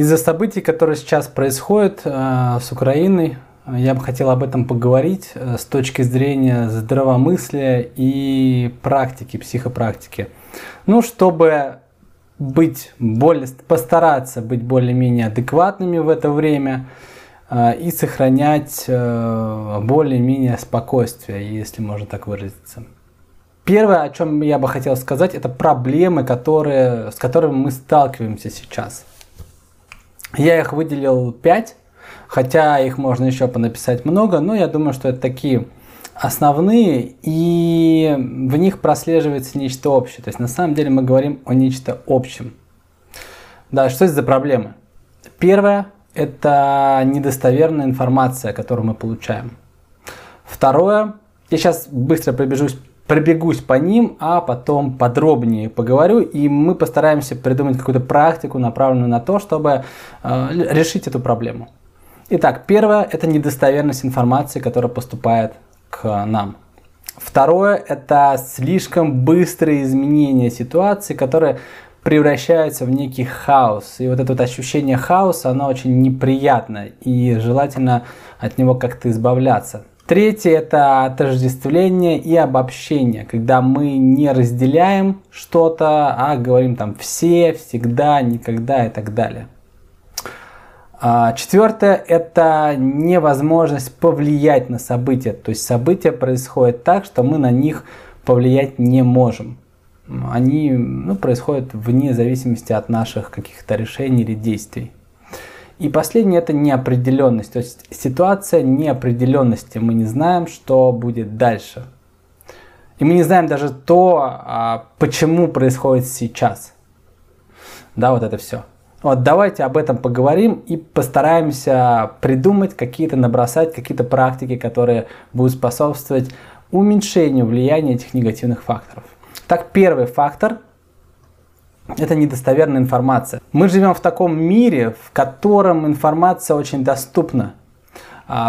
Из-за событий, которые сейчас происходят с Украиной, я бы хотел об этом поговорить с точки зрения здравомыслия и практики, психопрактики. Ну, чтобы постараться быть более-менее адекватными в это время и сохранять более-менее спокойствие, если можно так выразиться. Первое, о чем я бы хотел сказать, это проблемы, с которыми мы сталкиваемся сейчас. Я их выделил 5, хотя их можно еще понаписать много, но я думаю, что это такие основные, и в них прослеживается нечто общее. То есть на самом деле мы говорим о нечто общем. Да, что это за проблемы? Первое – это недостоверная информация, которую мы получаем. Второе, я сейчас быстро пробегусь по ним, а потом подробнее поговорю, и мы постараемся придумать какую-то практику, направленную на то, чтобы решить эту проблему. Итак, первое – это недостоверность информации, которая поступает к нам. Второе – это слишком быстрые изменения ситуации, которые превращаются в некий хаос. И вот это вот ощущение хаоса, оно очень неприятно, и желательно от него как-то избавляться. Третье – это отождествление и обобщение, когда мы не разделяем что-то, а говорим там «все», «всегда», «никогда» и так далее. Четвертое – это невозможность повлиять на события. То есть события происходят так, что мы на них повлиять не можем. Они происходят вне зависимости от наших каких-то решений или действий. И последнее – это неопределенность, то есть ситуация неопределенности. Мы не знаем, что будет дальше. И мы не знаем даже то, почему происходит сейчас. Да, вот это все. Вот давайте об этом поговорим и постараемся придумать какие-то, набросать какие-то практики, которые будут способствовать уменьшению влияния этих негативных факторов. Так, первый фактор – это недостоверная информация. Мы живем в таком мире, в котором информация очень доступна.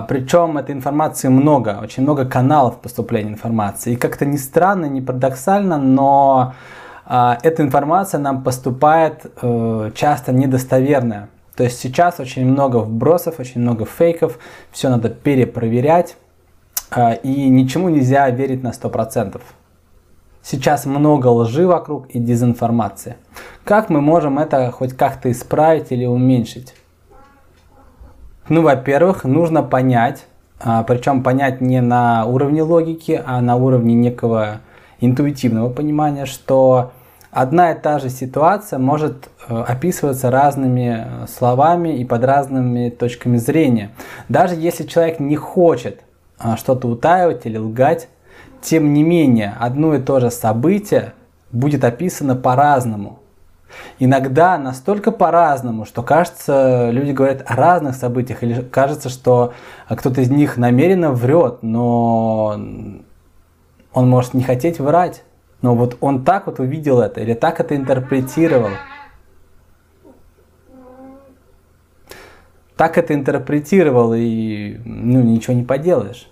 Причем этой информации много, очень много каналов поступления информации. И как-то ни странно, ни парадоксально, но эта информация нам поступает часто недостоверная. То есть сейчас очень много вбросов, очень много фейков, все надо перепроверять, и ничему нельзя верить на 100%. Сейчас много лжи вокруг и дезинформации. Как мы можем это хоть как-то исправить или уменьшить? Ну, во-первых, нужно понять, причем понять не на уровне логики, а на уровне некого интуитивного понимания, что одна и та же ситуация может описываться разными словами и под разными точками зрения. Даже если человек не хочет что-то утаивать или лгать, тем не менее, одно и то же событие будет описано по-разному. Иногда настолько по-разному, что кажется, люди говорят о разных событиях, или кажется, что кто-то из них намеренно врет, но он может не хотеть врать. Но вот он так вот увидел это, или так это интерпретировал. Так это интерпретировал, и ничего не поделаешь.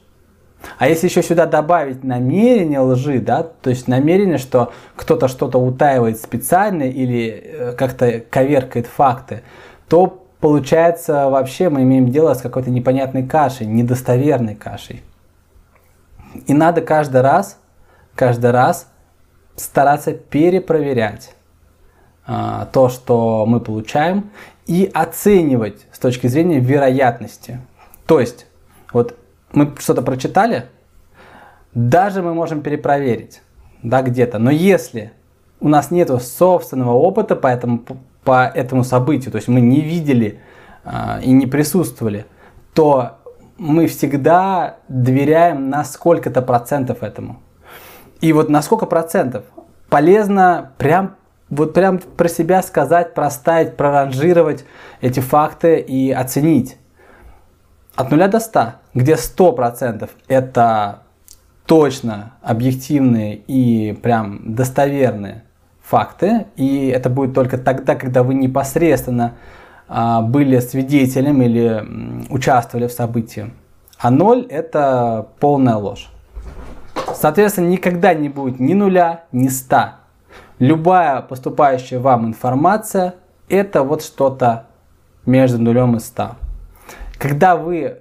А если еще сюда добавить намерение лжи, да, то есть намерение, что кто-то что-то утаивает специально или как-то коверкает факты, то получается вообще мы имеем дело с какой-то непонятной кашей, недостоверной кашей. И надо каждый раз стараться перепроверять то, что мы получаем, и оценивать с точки зрения вероятности. То есть вот мы что-то прочитали, даже мы можем перепроверить, да, где-то. Но если у нас нет собственного опыта по этому событию, то есть мы не видели и не присутствовали, то мы всегда доверяем на сколько-то процентов этому. И вот на сколько процентов полезно прям про себя сказать, проставить, проранжировать эти факты и оценить. От 0 до 100, где 100% это точно объективные и прям достоверные факты, и это будет только тогда, когда вы непосредственно были свидетелем или участвовали в событии, а 0 это полная ложь. Соответственно, никогда не будет ни 0, ни 100. Любая поступающая вам информация это вот что-то между 0 и 100. Когда вы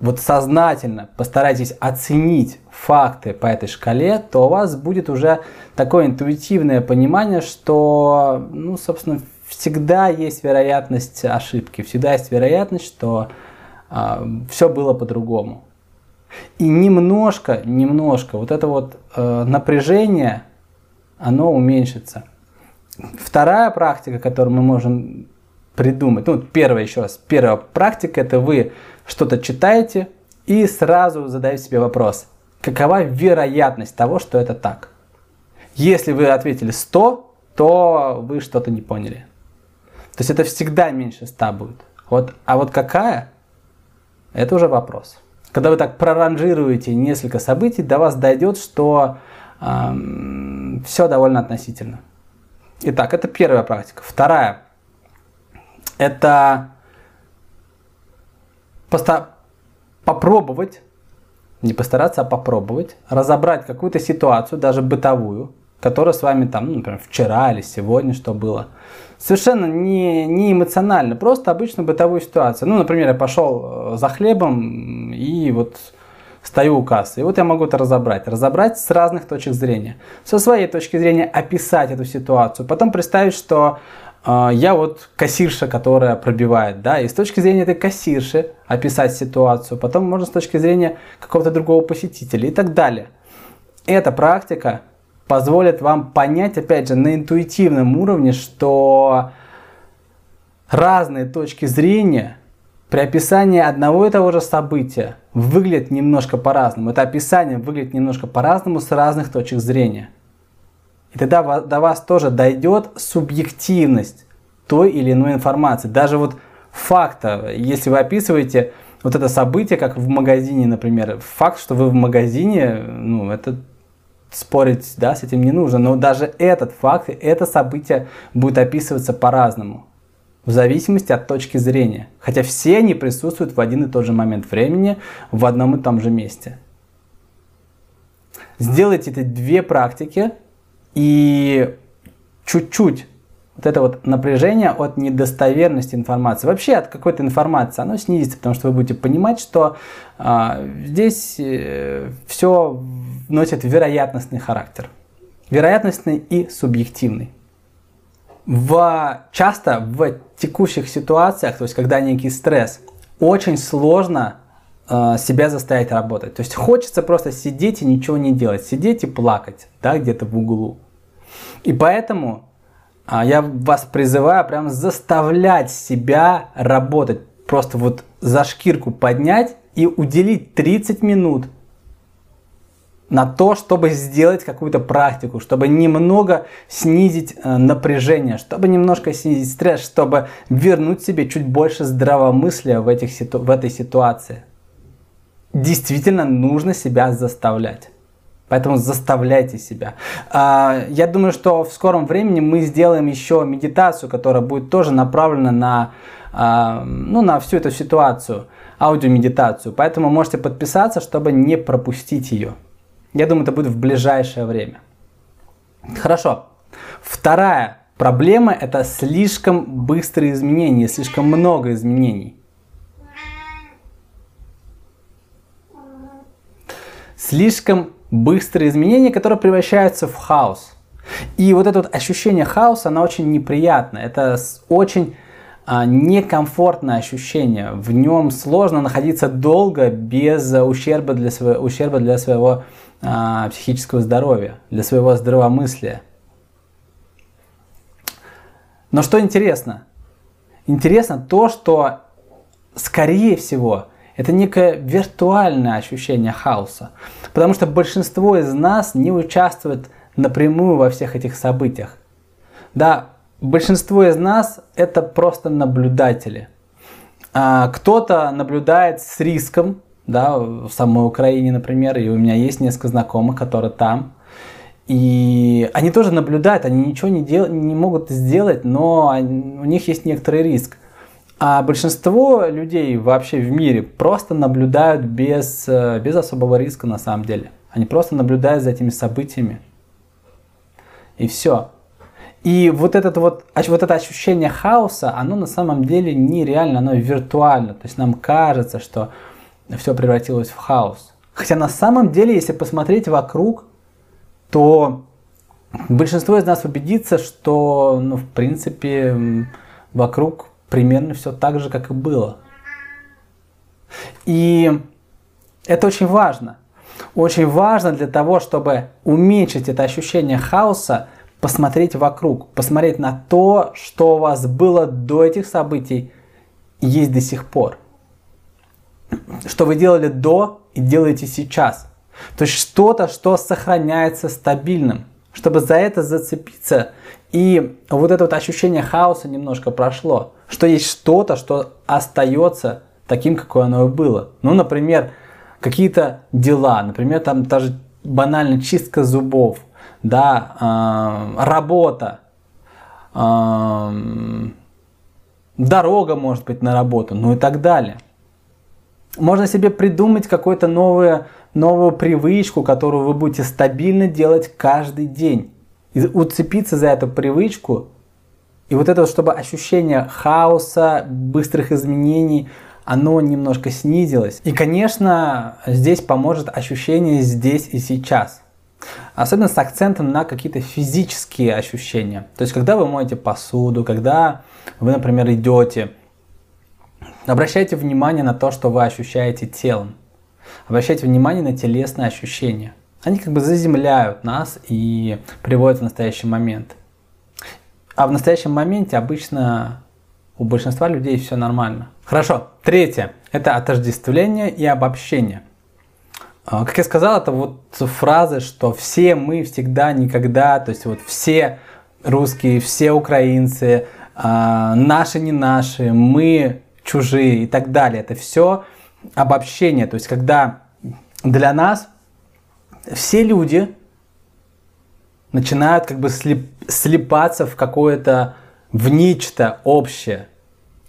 вот сознательно постараетесь оценить факты по этой шкале, то у вас будет уже такое интуитивное понимание, что, ну, собственно, всегда есть вероятность ошибки, всегда есть вероятность, что все было по-другому. И немножко вот это вот напряжение, оно уменьшится. Вторая практика, которую мы можем придумать, ну, первая еще раз, первая практика — это вы что-то читаете и сразу задаете себе вопрос, какова вероятность того, что это так. Если вы ответили 100, то вы что-то не поняли. То есть это всегда меньше 100 будет. Вот, а вот какая, это уже вопрос. Когда вы так проранжируете несколько событий, до вас дойдет, что все довольно относительно. Итак, это первая практика. Вторая – это попробовать, не постараться, а попробовать, разобрать какую-то ситуацию, даже бытовую, которая с вами там, ну, например, вчера или сегодня, что было. Совершенно не эмоционально, просто обычную бытовую ситуацию. Ну, например, я пошел за хлебом и вот стою у кассы. И вот я могу это разобрать с разных точек зрения. Со своей точки зрения описать эту ситуацию, потом представить, что я вот кассирша, которая пробивает, да, и с точки зрения этой кассирши описать ситуацию, потом можно с точки зрения какого-то другого посетителя и так далее. Эта практика позволит вам понять, опять же, на интуитивном уровне, что разные точки зрения при описании одного и того же события выглядят немножко по-разному. Это описание выглядит немножко по-разному с разных точек зрения. И тогда до вас тоже дойдет субъективность той или иной информации. Даже вот факта, если вы описываете вот это событие, как в магазине, например, факт, что вы в магазине, ну, это... спорить, да, с этим не нужно, но даже этот факт, это событие будет описываться по-разному, в зависимости от точки зрения. Хотя все они присутствуют в один и тот же момент времени, в одном и том же месте. Сделайте эти две практики, и чуть-чуть вот это вот напряжение от недостоверности информации, вообще от какой-то информации, оно снизится, потому что вы будете понимать, что здесь все носит вероятностный характер. Вероятностный и субъективный. Часто в текущих ситуациях, то есть когда некий стресс, очень сложно себя заставить работать. То есть хочется просто сидеть и ничего не делать, сидеть и плакать, да, где-то в углу. И поэтому я вас призываю прям заставлять себя работать, просто вот за шкирку поднять и уделить 30 минут на то, чтобы сделать какую-то практику, чтобы немного снизить напряжение, чтобы немножко снизить стресс, чтобы вернуть себе чуть больше здравомыслия в этой ситуации. Действительно нужно себя заставлять. Поэтому заставляйте себя. Я думаю, что в скором времени мы сделаем еще медитацию, которая будет тоже направлена на, ну, на всю эту ситуацию, аудиомедитацию. Поэтому можете подписаться, чтобы не пропустить ее. Я думаю, это будет в ближайшее время. Хорошо. Вторая проблема – это слишком быстрые изменения, слишком много изменений. Слишком быстрые изменения, которые превращаются в хаос. И вот это вот ощущение хаоса, оно очень неприятное. Это очень некомфортное ощущение. В нем сложно находиться долго без ущерба для своего психического здоровья, для своего здравомыслия. Но что интересно? Интересно то, что, скорее всего, это некое виртуальное ощущение хаоса, потому что большинство из нас не участвует напрямую во всех этих событиях. Да, большинство из нас это просто наблюдатели. Кто-то наблюдает с риском, да, в самой Украине, например, и у меня есть несколько знакомых, которые там. И они тоже наблюдают, они ничего не могут сделать, но у них есть некоторый риск. А большинство людей вообще в мире просто наблюдают без особого риска на самом деле. Они просто наблюдают за этими событиями. И все. И вот это ощущение хаоса, оно на самом деле нереально, оно виртуально. То есть нам кажется, что все превратилось в хаос. Хотя на самом деле, если посмотреть вокруг, то большинство из нас убедится, что, в принципе, вокруг примерно все так же, как и было. И это очень важно. Очень важно для того, чтобы уменьшить это ощущение хаоса, посмотреть вокруг, посмотреть на то, что у вас было до этих событий и есть до сих пор. Что вы делали до и делаете сейчас. То есть что-то, что сохраняется стабильным. Чтобы за это зацепиться, и вот это ощущение хаоса немножко прошло. Что есть что-то, что остается таким, какое оно и было. Например, какие-то дела, например, там даже банально чистка зубов, работа, дорога, может быть, на работу, и так далее. Можно себе придумать какую-то новую привычку, которую вы будете стабильно делать каждый день. И уцепиться за эту привычку. И чтобы ощущение хаоса, быстрых изменений, оно немножко снизилось. И, конечно, здесь поможет ощущение здесь и сейчас. Особенно с акцентом на какие-то физические ощущения. То есть, когда вы моете посуду, когда вы, например, идете, обращайте внимание на то, что вы ощущаете телом. Обращайте внимание на телесные ощущения. Они как бы заземляют нас и приводят в настоящий момент. А в настоящем моменте обычно у большинства людей все нормально. Хорошо. Третье. Это отождествление и обобщение. Как я сказал, это фразы, что все мы всегда, никогда, то есть все русские, все украинцы, наши, не наши, мы чужие и так далее. Это все обобщение, то есть когда для нас все люди начинают как бы слипаться в какое-то, в нечто общее.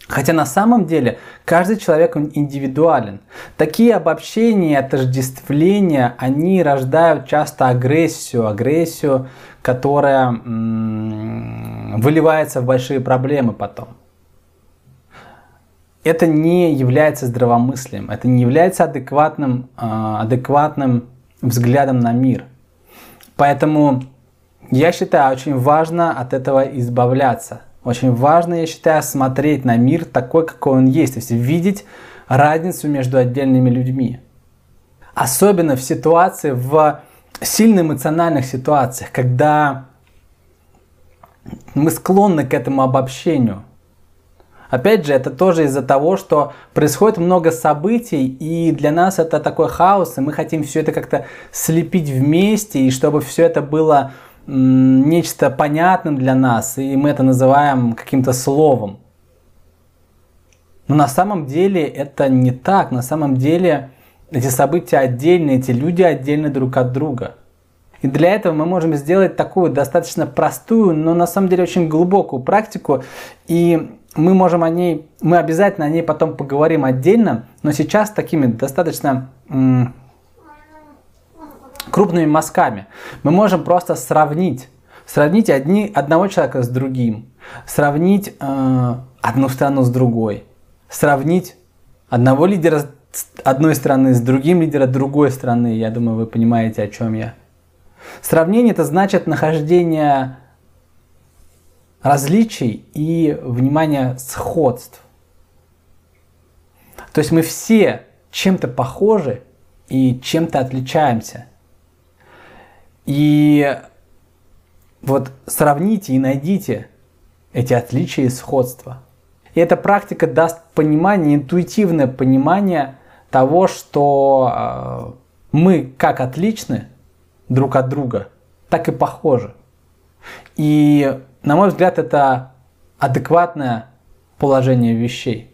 Хотя на самом деле каждый человек индивидуален. Такие обобщения, отождествления, они рождают часто агрессию, которая выливается в большие проблемы потом. Это не является здравомыслием, это не является адекватным взглядом на мир. Поэтому я считаю, очень важно от этого избавляться. Очень важно, я считаю, смотреть на мир такой, какой он есть. То есть видеть разницу между отдельными людьми. Особенно в сильно эмоциональных ситуациях, когда мы склонны к этому обобщению. Опять же, это тоже из-за того, что происходит много событий, и для нас это такой хаос, и мы хотим все это как-то слепить вместе, и чтобы все это было нечто понятным для нас, и мы это называем каким-то словом. Но на самом деле это не так. На самом деле эти события отдельные, эти люди отдельны друг от друга. И для этого мы можем сделать такую достаточно простую, но на самом деле очень глубокую практику, и мы обязательно о ней потом поговорим отдельно, но сейчас такими достаточно крупными мазками. Мы можем просто сравнить одного человека с другим, сравнить одну страну с другой, сравнить одного лидера одной страны с другим лидером другой страны. Я думаю, вы понимаете, о чем я. Сравнение – это значит нахождение различий и, внимание, сходств. То есть мы все чем-то похожи и чем-то отличаемся. И сравните и найдите эти отличия и сходства. И эта практика даст понимание, интуитивное понимание того, что мы как отличны друг от друга, так и похожи. И, на мой взгляд, это адекватное положение вещей.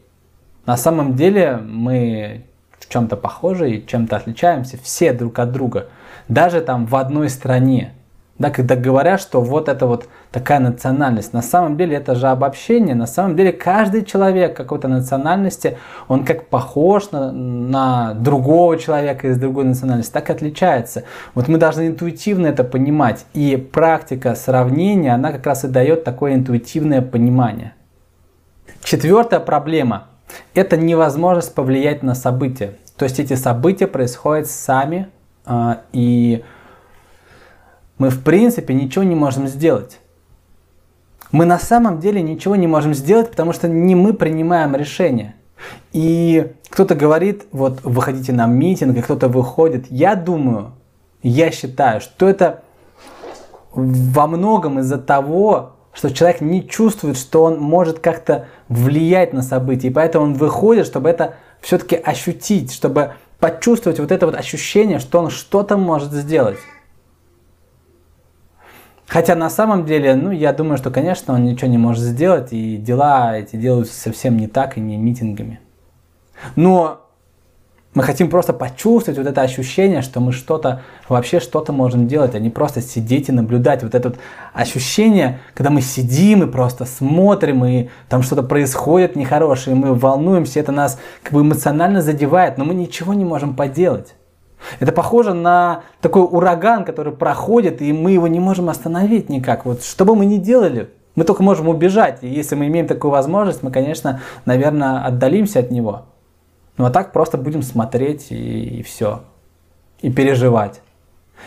На самом деле мы в чем-то похожи и чем-то отличаемся все друг от друга. Даже в одной стране, Да, когда говорят, что вот это вот такая национальность. На самом деле это же обобщение. На самом деле каждый человек какой-то национальности, он как похож на другого человека из другой национальности, так и отличается. Вот мы должны интуитивно это понимать. И практика сравнения, она как раз и дает такое интуитивное понимание. Четвертая проблема – это невозможность повлиять на события. То есть эти события происходят сами, и мы в принципе ничего не можем сделать. Мы на самом деле ничего не можем сделать, потому что не мы принимаем решение. И кто-то говорит, вот выходите на митинг, и кто-то выходит. Я считаю, что это во многом из-за того, что человек не чувствует, что он может как-то влиять на события. И поэтому он выходит, чтобы это все-таки ощутить, чтобы почувствовать вот это вот ощущение, что он что-то может сделать. Хотя на самом деле, я думаю, что, конечно, он ничего не может сделать, и дела эти делаются совсем не так и не митингами. Но мы хотим просто почувствовать вот это ощущение, что мы вообще что-то можем делать, а не просто сидеть и наблюдать. Вот это вот ощущение, когда мы сидим и просто смотрим, и там что-то происходит нехорошее, и мы волнуемся, это нас как бы эмоционально задевает, но мы ничего не можем поделать. Это похоже на такой ураган, который проходит, и мы его не можем остановить никак. Вот что бы мы ни делали, мы только можем убежать. И если мы имеем такую возможность, мы, конечно, наверное, отдалимся от него. Ну а так просто будем смотреть и все. И переживать.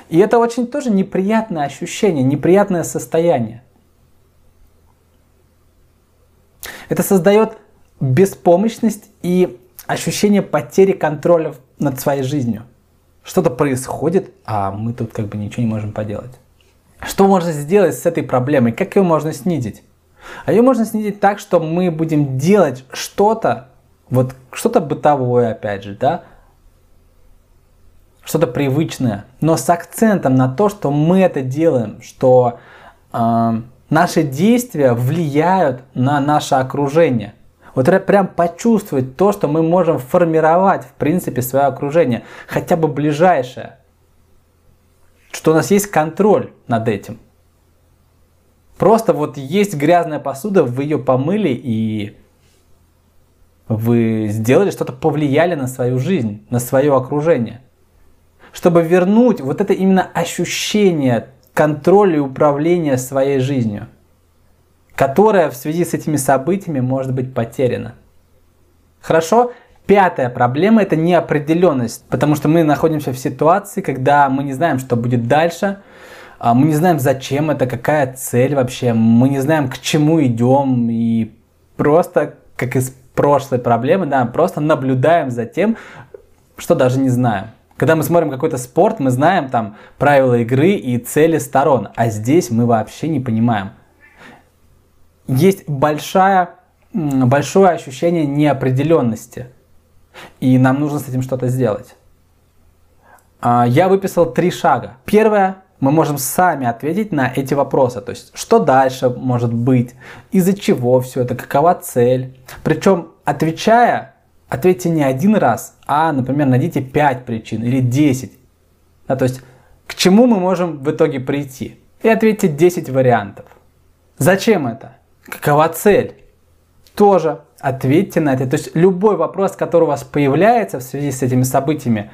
И это очень тоже неприятное ощущение, неприятное состояние. Это создает беспомощность и ощущение потери контроля над своей жизнью. Что-то происходит, а мы тут как бы ничего не можем поделать. Что можно сделать с этой проблемой? Как ее можно снизить? А ее можно снизить так, что мы будем делать что-то, вот что-то бытовое, опять же, да? Что-то привычное, но с акцентом на то, что мы это делаем, что наши действия влияют на наше окружение. Вот это прям почувствовать то, что мы можем формировать, в принципе, свое окружение, хотя бы ближайшее. Что у нас есть контроль над этим. Просто вот есть грязная посуда, вы ее помыли и вы сделали что-то, повлияли на свою жизнь, на свое окружение. Чтобы вернуть вот это именно ощущение контроля и управления своей жизнью, которая в связи с этими событиями может быть потеряна. Хорошо? Пятая проблема – это неопределенность, потому что мы находимся в ситуации, когда мы не знаем, что будет дальше, мы не знаем, зачем это, какая цель вообще, мы не знаем, к чему идем, и просто, как из прошлой проблемы, да, просто наблюдаем за тем, что даже не знаем. Когда мы смотрим какой-то спорт, мы знаем там правила игры и цели сторон, а здесь мы вообще не понимаем. Есть большое ощущение неопределенности, и нам нужно с этим что-то сделать. Я выписал 3 шага. Первое, мы можем сами ответить на эти вопросы, то есть что дальше может быть, из-за чего все это, какова цель. Причем ответьте не 1 раз, а, например, найдите 5 причин или 10. Да, то есть к чему мы можем в итоге прийти. И ответьте 10 вариантов. Зачем это? Какова цель? Тоже ответьте на это. То есть любой вопрос, который у вас появляется в связи с этими событиями,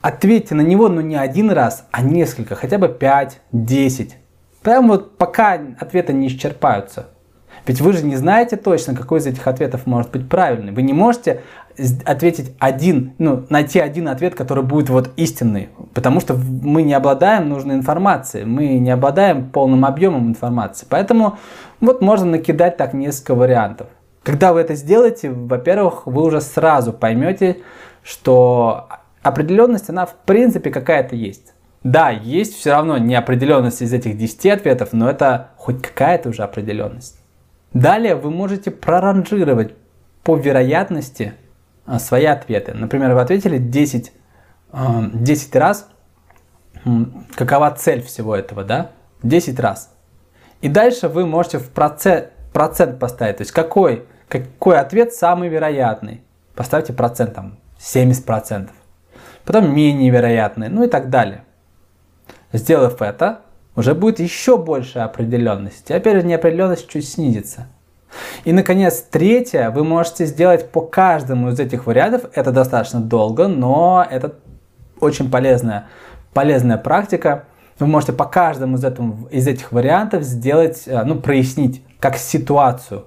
ответьте на него, но не 1 раз, а несколько, хотя бы 5, 10. Прямо вот пока ответы не исчерпаются. Ведь вы же не знаете точно, какой из этих ответов может быть правильный. Вы не можете ответить найти один ответ, который будет вот истинный, потому что мы не обладаем нужной информацией, мы не обладаем полным объемом информации. Поэтому вот можно накидать так несколько вариантов. Когда вы это сделаете, во-первых, вы уже сразу поймете, что определенность, она в принципе какая-то есть. Да, есть все равно неопределенность из этих 10 ответов, но это хоть какая-то уже определенность. Далее вы можете проранжировать по вероятности свои ответы. Например, вы ответили 10 раз, какова цель всего этого, да? 10 раз. И дальше вы можете в процент поставить, то есть какой ответ самый вероятный. Поставьте процентом, 70%. Потом менее вероятный, и так далее. Сделав это, уже будет еще больше определенности. Опять же, неопределенность чуть снизится. И, наконец, третье, вы можете сделать по каждому из этих вариантов. Это достаточно долго, но это очень полезная практика. Вы можете по каждому из этих вариантов сделать, прояснить, как ситуацию.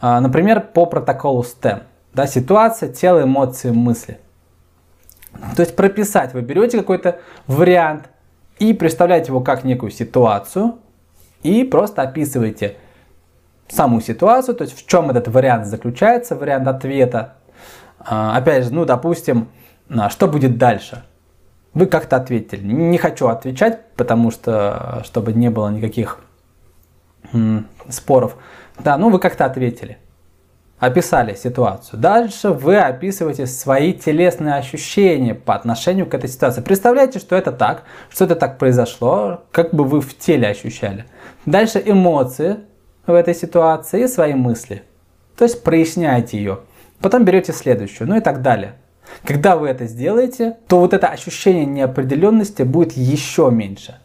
Например, по протоколу STEM. Да, ситуация, тело, эмоции, мысли. То есть прописать. Вы берете какой-то вариант и представляете его как некую ситуацию и просто описываете саму ситуацию, то есть в чем этот вариант заключается, вариант ответа. Опять же, допустим, что будет дальше? Вы как-то ответили. Не хочу отвечать, потому что, чтобы не было никаких споров. Да, вы как-то ответили. Описали ситуацию. Дальше вы описываете свои телесные ощущения по отношению к этой ситуации. Представляете, что это так произошло, как бы вы в теле ощущали. Дальше эмоции в этой ситуации и свои мысли. То есть проясняете ее. Потом берете следующую, и так далее. Когда вы это сделаете, то вот это ощущение неопределенности будет еще меньше.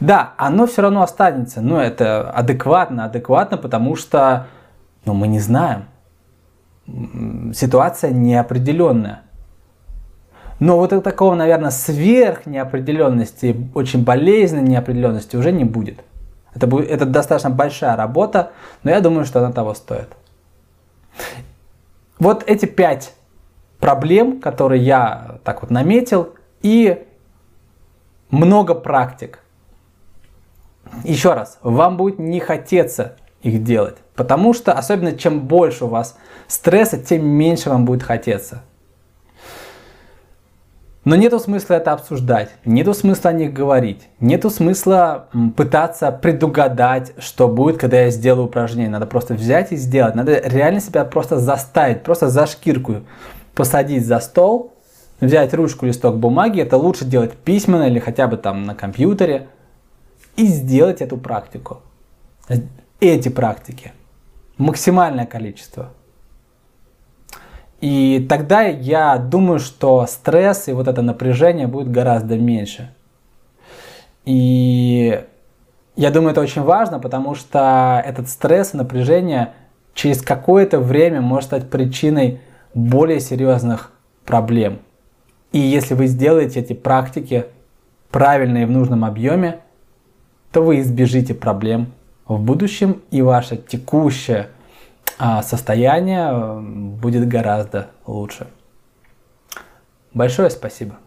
Да, оно все равно останется, но это адекватно, потому что мы не знаем. Ситуация неопределенная. Но вот такого, наверное, сверхнеопределенности, очень болезненной неопределенности уже не будет. Это достаточно большая работа, но я думаю, что она того стоит. Вот эти 5 проблем, которые я так вот наметил, и много практик. Еще раз, вам будет не хотеться их делать. Потому что, особенно, чем больше у вас стресса, тем меньше вам будет хотеться. Но нету смысла это обсуждать, нету смысла о них говорить, нету смысла пытаться предугадать, что будет, когда я сделаю упражнение. Надо просто взять и сделать, надо реально себя просто заставить, просто за шкирку посадить за стол, взять ручку, листок бумаги, это лучше делать письменно или хотя бы на компьютере, и сделать эту практику. Эти практики. Максимальное количество. И тогда я думаю, что стресс и вот это напряжение будет гораздо меньше. И я думаю, это очень важно, потому что этот стресс и напряжение через какое-то время может стать причиной более серьезных проблем. И если вы сделаете эти практики правильно и в нужном объеме, то вы избежите проблем в будущем, и ваше текущее состояние будет гораздо лучше. Большое спасибо.